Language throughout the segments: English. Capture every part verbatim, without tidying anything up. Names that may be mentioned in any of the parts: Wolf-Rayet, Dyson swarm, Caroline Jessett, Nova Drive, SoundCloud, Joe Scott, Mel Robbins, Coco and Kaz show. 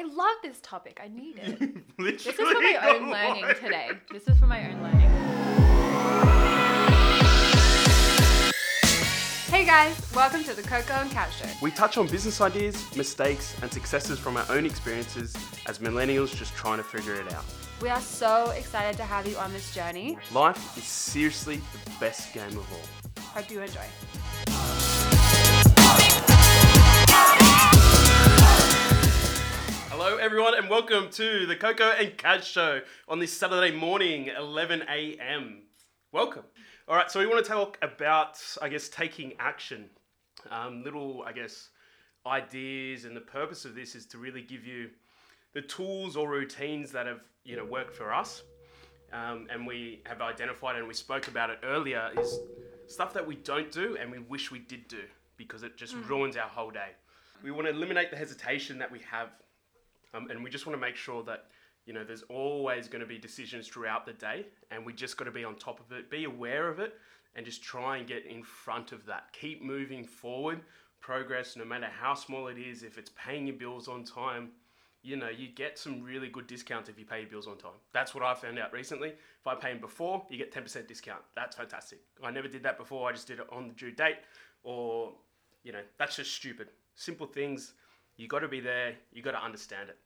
I love this topic. I need it. This is for my own learning today. This is for my own learning. Hey guys, welcome to the Coco and Kaz show. We touch on business ideas, mistakes, and successes from our own experiences as millennials just trying to figure it out. We are so excited to have you on this journey. Life is seriously the best game of all. Hope you enjoy. Hello everyone and welcome to the Coco and Kaz show on this Saturday morning, eleven a.m. Welcome. All right, so we want to talk about, I guess, taking action. Um, little, I guess, ideas, and the purpose of this is to really give you the tools or routines that have, you know, worked for us. Um, and we have identified, and we spoke about it earlier, is stuff that we don't do and we wish we did do because it just mm. ruins our whole day. We want to eliminate the hesitation that we have. Um, and we just want to make sure that, you know, there's always going to be decisions throughout the day, and we just got to be on top of it, be aware of it, and just try and get in front of that. Keep moving forward, progress, no matter how small it is. If it's paying your bills on time, you know, you get some really good discounts if you pay your bills on time. That's what I found out recently. If I pay them before, you get ten percent discount. That's fantastic. I never did that before. I just did it on the due date, or, you know, that's just stupid. Simple things. You got to be there. You got to understand it.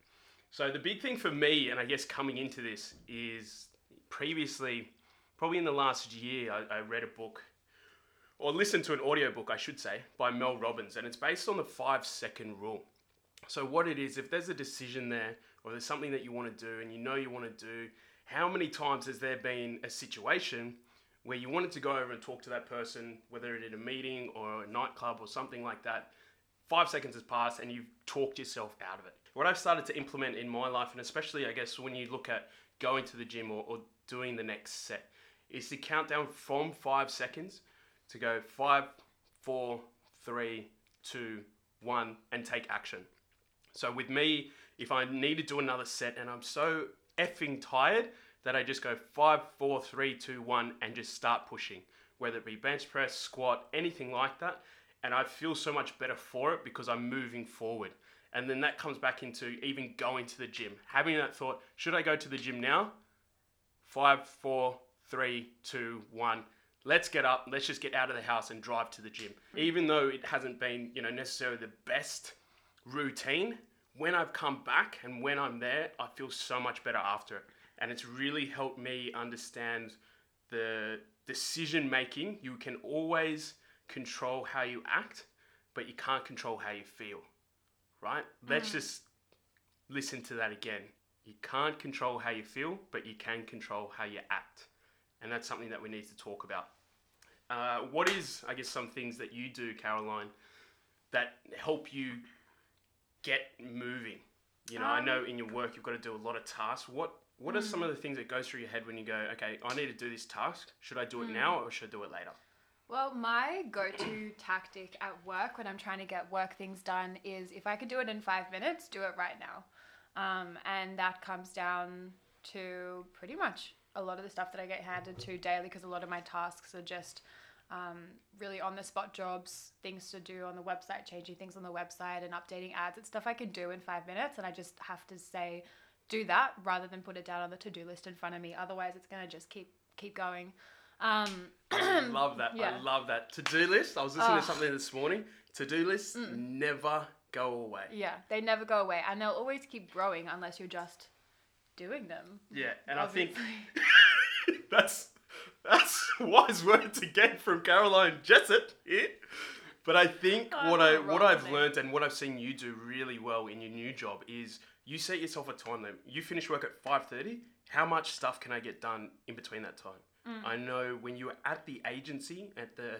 So the big thing for me, and I guess coming into this, is previously, probably in the last year, I, I read a book, or listened to an audiobook, I should say, by Mel Robbins, and it's based on the five-second rule. So what it is, if there's a decision there, or there's something that you want to do, and you know you want to do, how many times has there been a situation where you wanted to go over and talk to that person, whether it in a meeting or a nightclub or something like that? Five seconds has passed and you've talked yourself out of it. What I've started to implement in my life, and especially I guess when you look at going to the gym or, or doing the next set, is to count down from five seconds to go five, four, three, two, one, and take action. So with me, if I need to do another set and I'm so effing tired that I just go five, four, three, two, one, and just start pushing, whether it be bench press, squat, anything like that. And I feel so much better for it because I'm moving forward. And then that comes back into even going to the gym. Having that thought, should I go to the gym now? Five, four, three, two, one. Let's get up. Let's just get out of the house and drive to the gym. Even though it hasn't been, you know, necessarily the best routine, when I've come back and when I'm there, I feel so much better after it. And it's really helped me understand the decision making. You can always control how you act, but you can't control how you feel, right? Mm. Let's just listen to that again. You can't control how you feel, but you can control how you act. And that's something that we need to talk about. Uh, what is, I guess, some things that you do, Caroline, that help you get moving? You know, um, I know in your work, you've got to do a lot of tasks. What What mm. are some of the things that goes through your head when you go, okay, I need to do this task. Should I do it mm. now or should I do it later? Well, my go-to tactic at work when I'm trying to get work things done is if I could do it in five minutes, do it right now. Um, and that comes down to pretty much a lot of the stuff that I get handed to daily, because a lot of my tasks are just um, really on-the-spot jobs, things to do on the website, changing things on the website and updating ads. It's stuff I can do in five minutes, and I just have to say, do that rather than put it down on the to-do list in front of me. Otherwise, it's going to just keep keep going. Um, I love that. Yeah. I love that. To-do list. I was listening oh. to something this morning. To-do lists mm. never go away. Yeah, they never go away. And they'll always keep growing unless you're just doing them. Yeah, and obviously. I think that's that's wise words again from Caroline Jessett here. But I think oh, what, I, what I've learned and what I've seen you do really well in your new job is you set yourself a time limit. You finish work at five thirty. How much stuff can I get done in between that time? Mm. I know when you were at the agency, at the,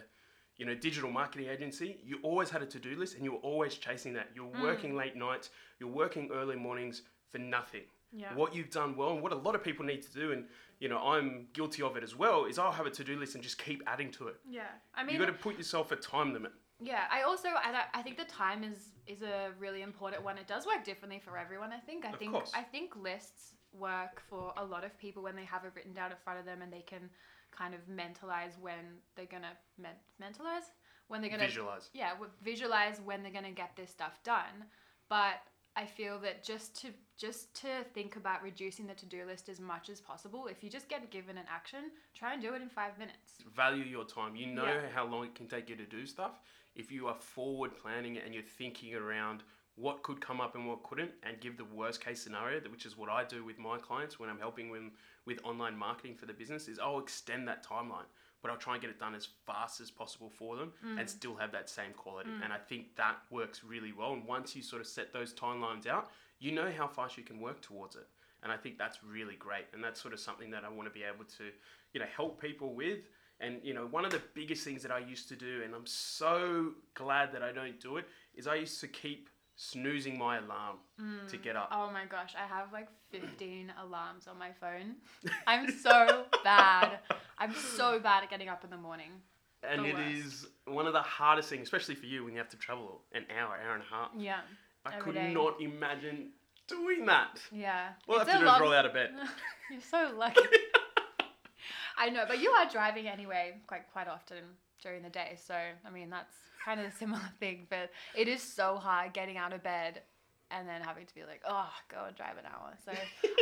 you know, digital marketing agency, you always had a to-do list and you were always chasing that. You're mm. working late nights, you're working early mornings for nothing. Yeah. What you've done well and what a lot of people need to do, and, you know, I'm guilty of it as well, is I'll have a to-do list and just keep adding to it. Yeah. I mean, you got to put yourself a time limit. Yeah. I also, I, I think the time is, is a really important one. It does work differently for everyone, I think. I of think, course. I think lists work for a lot of people when they have it written down in front of them and they can kind of mentalize when they're gonna men- mentalize when they're gonna visualize yeah visualize when they're gonna get this stuff done. But I feel that just to just to think about reducing the to-do list as much as possible. If you just get given an action, try and do it in five minutes. Value your time. You know yeah. how long it can take you to do stuff. If you are forward planning and you're thinking around what could come up and what couldn't, and give the worst case scenario, which is what I do with my clients when I'm helping them with online marketing for the business, is I'll extend that timeline, but I'll try and get it done as fast as possible for them mm. and still have that same quality. Mm. And I think that works really well. And once you sort of set those timelines out, you know how fast you can work towards it. And I think that's really great. And that's sort of something that I want to be able to, you know, help people with. And, you know, one of the biggest things that I used to do, and I'm so glad that I don't do it, is I used to keep snoozing my alarm mm. to get up. Oh my gosh, I have like fifteen alarms on my phone. I'm so bad. I'm so bad at getting up in the morning. And the it worst. is one of the hardest things, especially for you when you have to travel an hour, hour and a half. Yeah. I could day. not imagine doing that. Yeah. All it's I have to do long... is roll out of bed. You're so lucky. I know, but you are driving anyway quite quite often during the day. So, I mean, that's kind of a similar thing, but it is so hard getting out of bed and then having to be like, oh, go and drive an hour. So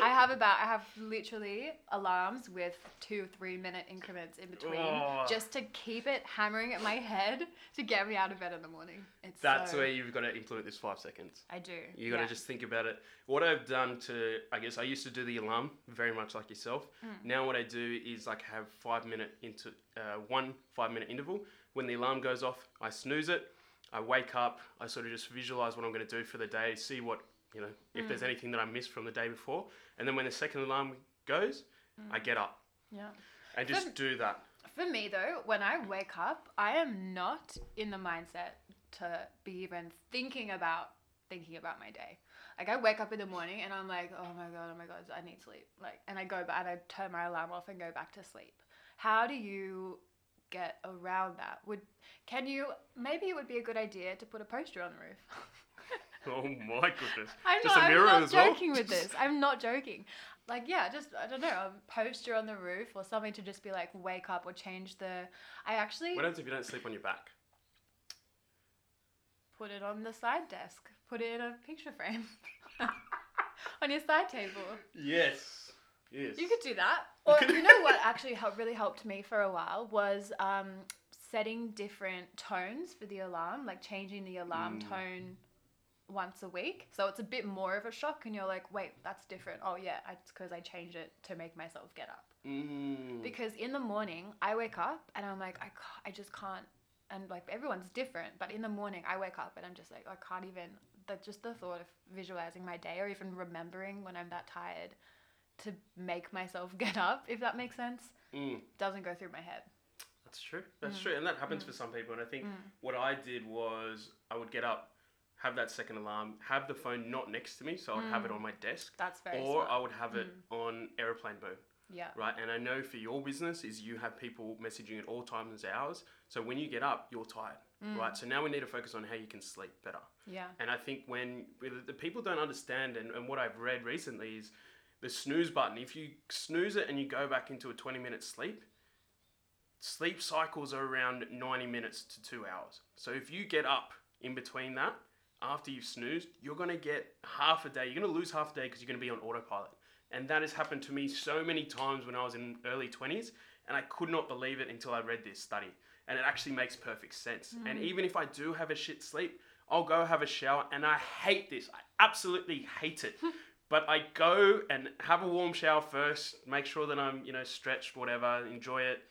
I have about, I have literally alarms with two, three minute increments in between oh. just to keep it hammering at my head to get me out of bed in the morning. It's That's so... where you've got to implement this five seconds. I do. You've got yeah. to just think about it. What I've done to, I guess I used to do the alarm very much like yourself. Mm. Now what I do is like have five minute into uh, one five minute interval. When the alarm goes off, I snooze it. I wake up, I sort of just visualize what I'm going to do for the day, see what, you know, if mm. there's anything that I missed from the day before. And then when the second alarm goes, mm. I get up. Yeah. And just for, do that. For me though, when I wake up, I am not in the mindset to be even thinking about thinking about my day. Like I wake up in the morning and I'm like, oh my God, oh my God, I need sleep. Like, and I go back and I turn my alarm off and go back to sleep. How do you get around that? Would can you maybe it would be a good idea to put a poster on the roof. Oh my goodness. I'm just not, a mirror I'm not as joking well. with this. I'm not joking. Like yeah, just I don't know, a poster on the roof or something to just be like wake up or change the I actually What happens if you don't sleep on your back? Put it on the side desk. Put it in a picture frame. On your side table. Yes. Yes. You could do that. Or you know what actually helped, really helped me for a while was um, setting different tones for the alarm, like changing the alarm mm. tone once a week. So it's a bit more of a shock and you're like, wait, that's different. Oh yeah, it's because I changed it to make myself get up. Mm. Because in the morning I wake up and I'm like, I, can't, I just can't. And like everyone's different, but in the morning I wake up and I'm just like, I can't even, like just the thought of visualizing my day or even remembering when I'm that tired to make myself get up, if that makes sense, mm. doesn't go through my head. That's true. That's mm. true. And that happens mm. for some people. And I think mm. what I did was I would get up, have that second alarm, have the phone not next to me, so I would mm. have it on my desk. That's very Or smart. I would have it mm. on airplane mode. Yeah. Right? And I know for your business is you have people messaging at all times and hours. So when you get up, you're tired. Mm. Right? So now we need to focus on how you can sleep better. Yeah. And I think when the people don't understand, and, and what I've read recently is, the snooze button, if you snooze it and you go back into a twenty minute sleep, sleep cycles are around ninety minutes to two hours. So if you get up in between that, after you've snoozed, you're going to get half a day. You're going to lose half a day because you're going to be on autopilot. And that has happened to me so many times when I was in early twenties, and I could not believe it until I read this study. And it actually makes perfect sense. Mm. And even if I do have a shit sleep, I'll go have a shower, and I hate this. I absolutely hate it. But I go and have a warm shower first, make sure that I'm, you know, stretched, whatever, enjoy it,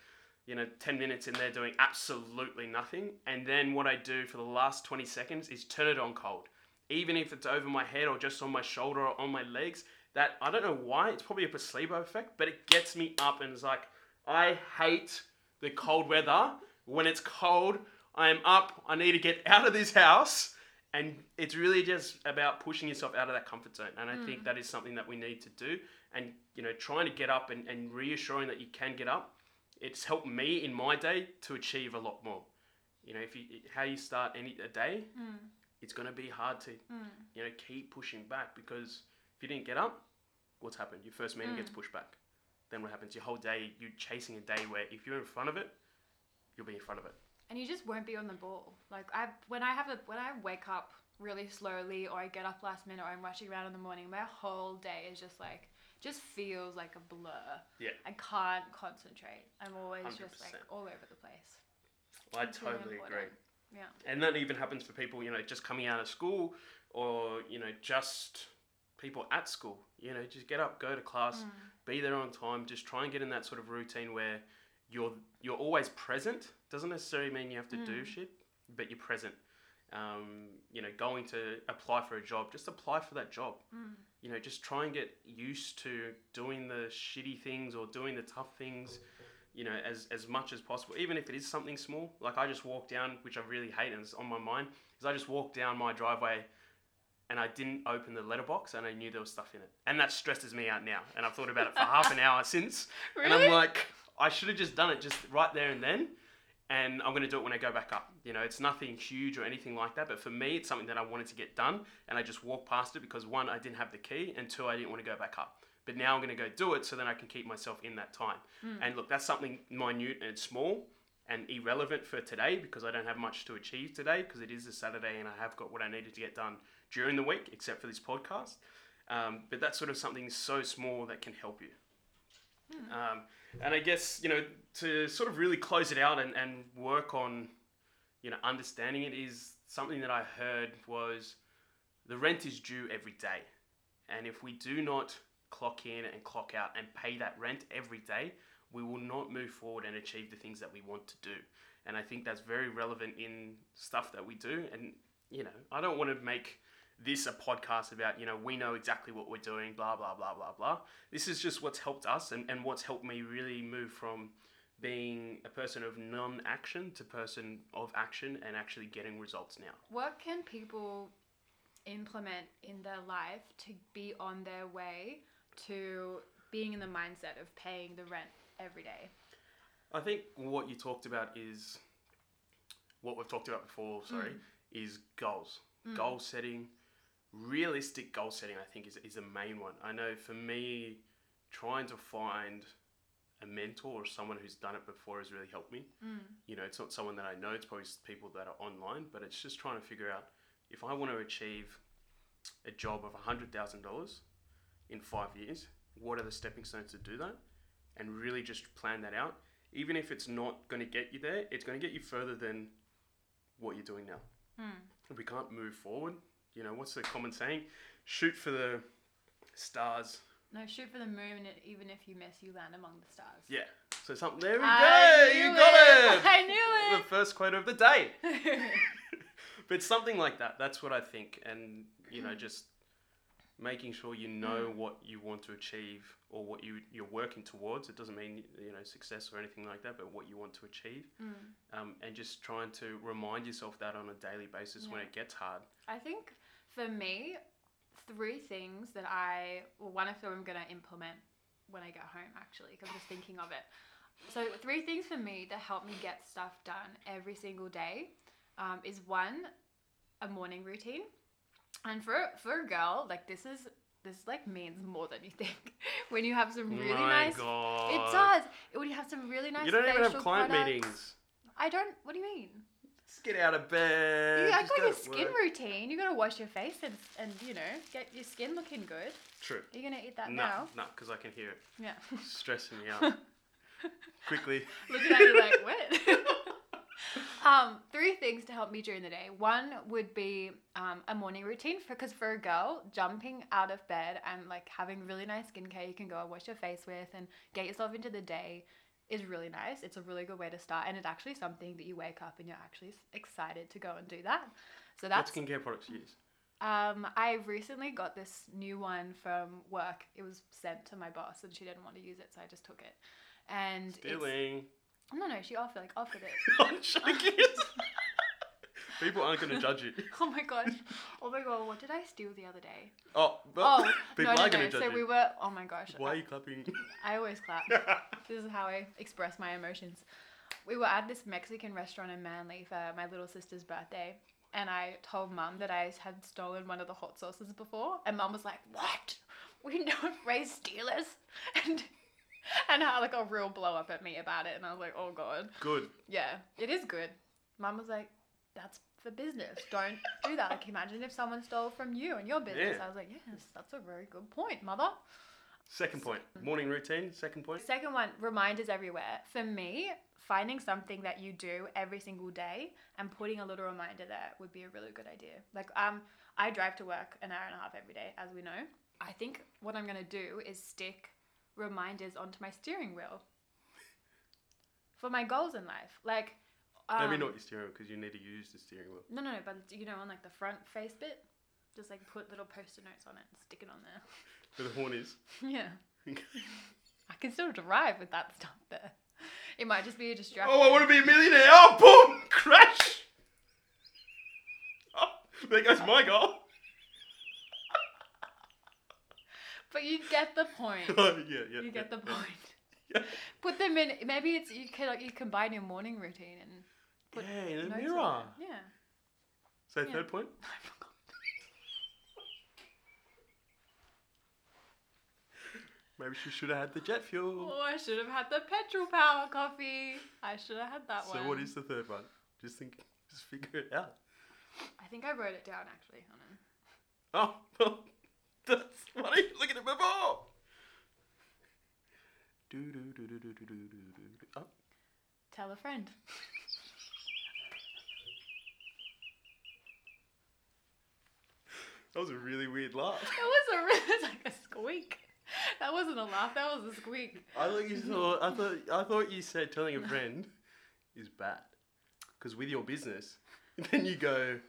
you know, ten minutes in there doing absolutely nothing. And then what I do for the last twenty seconds is turn it on cold. Even if it's over my head or just on my shoulder or on my legs, that, I don't know why, it's probably a placebo effect, but it gets me up and it's like, I hate the cold weather. When it's cold, I am up, I need to get out of this house. And it's really just about pushing yourself out of that comfort zone. And I mm. think that is something that we need to do. And, you know, trying to get up and, and reassuring that you can get up, it's helped me in my day to achieve a lot more. You know, if you how you start any a day, mm. it's going to be hard to, mm. you know, keep pushing back. Because if you didn't get up, what's happened? Your first meeting mm. gets pushed back. Then what happens? Your whole day, you're chasing a day where if you're in front of it, you'll be in front of it. And you just won't be on the ball. Like I, when I have a, when I wake up really slowly, or I get up last minute, or I'm rushing around in the morning, my whole day is just like, just feels like a blur. Yeah. I can't concentrate. I'm always one hundred percent. Just like all over the place. Well, I it's totally really agree. Yeah. And that even happens for people, you know, just coming out of school, or, you know, just people at school, you know, just get up, go to class, mm. be there on time, just try and get in that sort of routine where you're you're always present. Doesn't necessarily mean you have to mm. do shit, but you're present. Um, you know, going to apply for a job, just apply for that job. Mm. You know, just try and get used to doing the shitty things or doing the tough things, you know, as, as much as possible. Even if it is something small, like I just walked down, which I really hate and it's on my mind, is I just walked down my driveway and I didn't open the letterbox and I knew there was stuff in it. And that stresses me out now. And I've thought about it for half an hour since. Really? And I'm like, I should have just done it just right there and then. And I'm going to do it when I go back up. You know, it's nothing huge or anything like that. But for me, it's something that I wanted to get done. And I just walked past it because one, I didn't have the key. And two, I didn't want to go back up. But now I'm going to go do it so then I can keep myself in that time. Mm. And look, that's something minute and small and irrelevant for today because I don't have much to achieve today because it is a Saturday and I have got what I needed to get done during the week, except for this podcast. Um, but that's sort of something so small that can help you. Mm. Um, and I guess, you know, to sort of really close it out and, and work on, you know, understanding it is something that I heard was the rent is due every day. And if we do not clock in and clock out and pay that rent every day, we will not move forward and achieve the things that we want to do. And I think that's very relevant in stuff that we do. And, you know, I don't want to make this a podcast about, you know, we know exactly what we're doing, blah, blah, blah, blah, blah. This is just what's helped us and, and what's helped me really move from being a person of non-action to person of action and actually getting results now. What can people implement in their life to be on their way to being in the mindset of paying the rent every day? I think what you talked about is, what we've talked about before, sorry, mm. is goals. Mm. Goal setting. Realistic goal setting, I think, is is the main one. I know for me, trying to find a mentor or someone who's done it before has really helped me. Mm. You know, it's not someone that I know. It's probably people that are online, but it's just trying to figure out if I want to achieve a job of one hundred thousand dollars in five years, what are the stepping stones to do that? And really just plan that out. Even if it's not going to get you there, it's going to get you further than what you're doing now. Mm. We can't move forward. You know, what's the common saying? Shoot for the stars. No, shoot for the moon, and even if you miss, you land among the stars. Yeah. So something. There we I go. You got it. it. I knew it. The first quote of the day. But something like that. That's what I think. And, you know, just making sure you know mm. what you want to achieve or what you, you're working towards. It doesn't mean, you know, success or anything like that, but what you want to achieve. Mm. Um, and just trying to remind yourself that on a daily basis yeah. when it gets hard. I think for me, three things that I, well, one of them I'm going to implement when I get home, actually, because I'm just thinking of it. So three things for me that help me get stuff done every single day um, is one, a morning routine. And for for a girl, like this is, this like means more than you think. When you have some really My nice, God. It does. When you have some really nice, you don't even have client products. Meetings. I don't. What do you mean? Just get out of bed. You act like your skin work. Routine. You gotta wash your face and and you know get your skin looking good. True. Are you gonna eat that no, now? No, because I can hear it. Yeah. It's stressing me out. Quickly. Looking at you like what? Um, three things to help me during the day. One would be um, a morning routine, because for, for a girl, jumping out of bed and like having really nice skincare you can go and wash your face with and get yourself into the day is really nice. It's a really good way to start, and it's actually something that you wake up and you're actually excited to go and do that. So that's what skincare products you use. Um, I recently got this new one from work. It was sent to my boss, and she didn't want to use it, so I just took it. And stealing. It's, No, no, she offered, like, offered it. I'm shaking. People aren't going to judge you. Oh, my gosh. Oh, my God. What did I steal the other day? Oh, but oh, people no, are no, going to no. judge so you. So we were, oh, my gosh. Why are you clapping? I always clap. This is how I express my emotions. We were at this Mexican restaurant in Manly for my little sister's birthday. And I told Mum that I had stolen one of the hot sauces before. And Mum was like, what? We don't raise stealers. And... and had like a real blow up at me about it, and I was like, oh God. Good. Yeah, it is good. Mum was like, that's for business. Don't do that. Like, imagine if someone stole from you and your business. Yeah. I was like, yes, that's a very good point, mother. Second point, morning routine, second point. Second one, reminders everywhere. For me, finding something that you do every single day and putting a little reminder there would be a really good idea. Like, um, I drive to work an hour and a half every day, as we know. I think what I'm gonna do is stick reminders onto my steering wheel for my goals in life. Like, um, maybe not your steering wheel, because you need to use the steering wheel. No, no, no, but you know, on like the front face bit, just like put little post-it notes on it and stick it on there. Where the horn is. Yeah. I can still drive with that stuff there. It might just be a distraction. Oh, I want to be a millionaire. Oh, boom! Crash! Oh, there goes my goal. But you get the point. Oh, yeah, yeah. You get yeah, the point. Yeah. Put them in. Maybe it's you can like you combine your morning routine and put yeah, in the mirror. On yeah. So yeah. Third point. I forgot. Maybe she should have had the jet fuel. Oh, I should have had the petrol power coffee. I should have had that so one. So what is the third one? Just think, just figure it out. I think I wrote it down actually. Hold on. Oh, well, that's funny. Look at it before. Do, do, do, do, do, do, do, do. Oh. Tell a friend. That was a really weird laugh. It was a really, it was like a squeak. That wasn't a laugh. That was a squeak. I thought you thought. I thought. I thought you said telling a friend is bad, because with your business, then you go,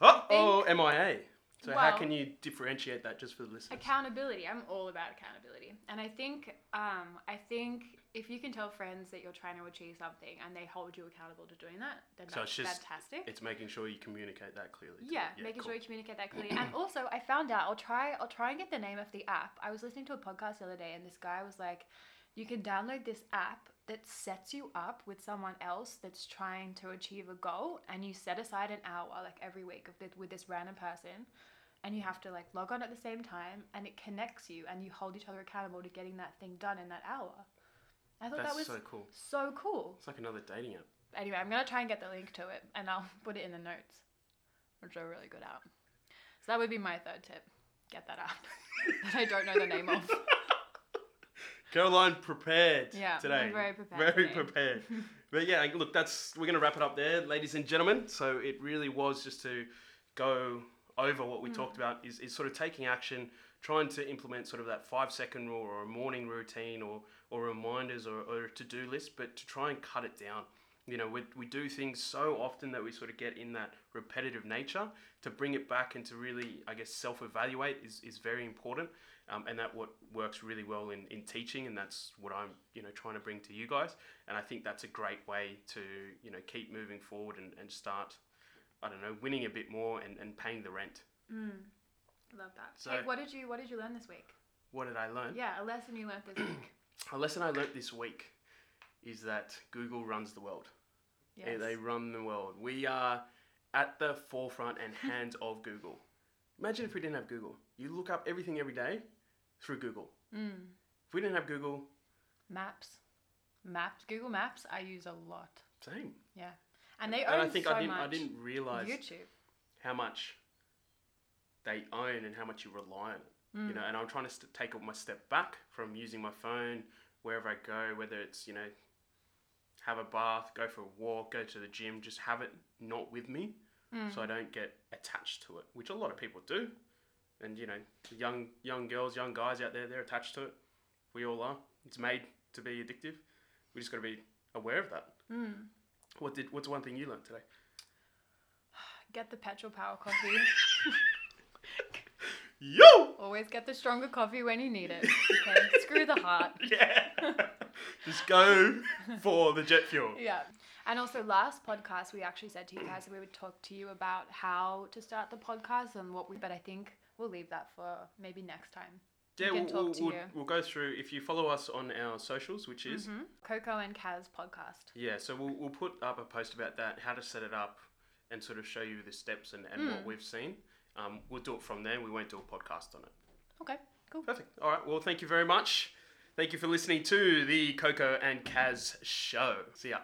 oh, oh M I A. So well, how can you differentiate that just for the listeners? Accountability. I'm all about accountability, and I think, um, I think if you can tell friends that you're trying to achieve something and they hold you accountable to doing that, then so that's it's just, fantastic. It's making sure you communicate that clearly. Yeah, yeah, making cool. sure you communicate that clearly. And also, I found out. I'll try. I'll try and get the name of the app. I was listening to a podcast the other day, and this guy was like, "You can download this app that sets you up with someone else that's trying to achieve a goal, and you set aside an hour like every week of the, with this random person, and you have to like log on at the same time, and it connects you, and you hold each other accountable to getting that thing done in that hour." I thought that's that was so cool. So cool. It's like another dating app. Anyway, I'm gonna try and get the link to it, and I'll put it in the notes, which are really good app. So that would be my third tip: get that app that I don't know the name of. Caroline prepared yeah, today. I'm very prepared. Very today. prepared. But yeah, look, that's we're gonna wrap it up there, ladies and gentlemen. So it really was just to go over what we mm. talked about is, is sort of taking action, trying to implement sort of that five second rule or a morning routine or or reminders or, or a to-do list, but to try and cut it down. You know, we we do things so often that we sort of get in that repetitive nature. To bring it back and to really, I guess, self-evaluate is, is very important. Um, and that what works really well in, in teaching, and that's what I'm, you know, trying to bring to you guys. And I think that's a great way to, you know, keep moving forward and, and start, I don't know, winning a bit more and, and paying the rent. Mm. Love that. So, hey, what did you what did you learn this week? What did I learn? Yeah, a lesson you learned this week. A lesson I learned this week is that Google runs the world. Yes. Yeah, they run the world. We are at the forefront and hands of Google. Imagine if we didn't have Google. You look up everything every day through Google. Mm. If we didn't have Google... Maps. Maps. Google Maps I use a lot. Same. Yeah. And they own and I think so I didn't, much. I didn't realise YouTube. How much they own and how much you rely on it. Mm. You know, and I'm trying to st- take my step back from using my phone wherever I go, whether it's, you know, have a bath, go for a walk, go to the gym, just have it not with me mm. so I don't get attached to it, which a lot of people do. And, you know, young young girls, young guys out there, they're attached to it. We all are. It's made to be addictive. We just got to be aware of that. Mm. What did? What's one thing you learned today? Get the petrol power coffee. Yo! Always get the stronger coffee when you need it. Okay? Screw the heart. Yeah. Just go for the jet fuel. Yeah. And also last podcast, we actually said to you guys that we would talk to you about how to start the podcast and what we... But I think... We'll leave that for maybe next time. Yeah, we can we'll, talk to we'll, you. we'll go through, if you follow us on our socials, which is... Mm-hmm. Coco and Kaz podcast. Yeah, so we'll, we'll put up a post about that, how to set it up and sort of show you the steps and, and mm. what we've seen. Um, we'll do it from there. We won't do a podcast on it. Okay, cool. Perfect. All right, well, thank you very much. Thank you for listening to the Coco and Kaz show. See ya.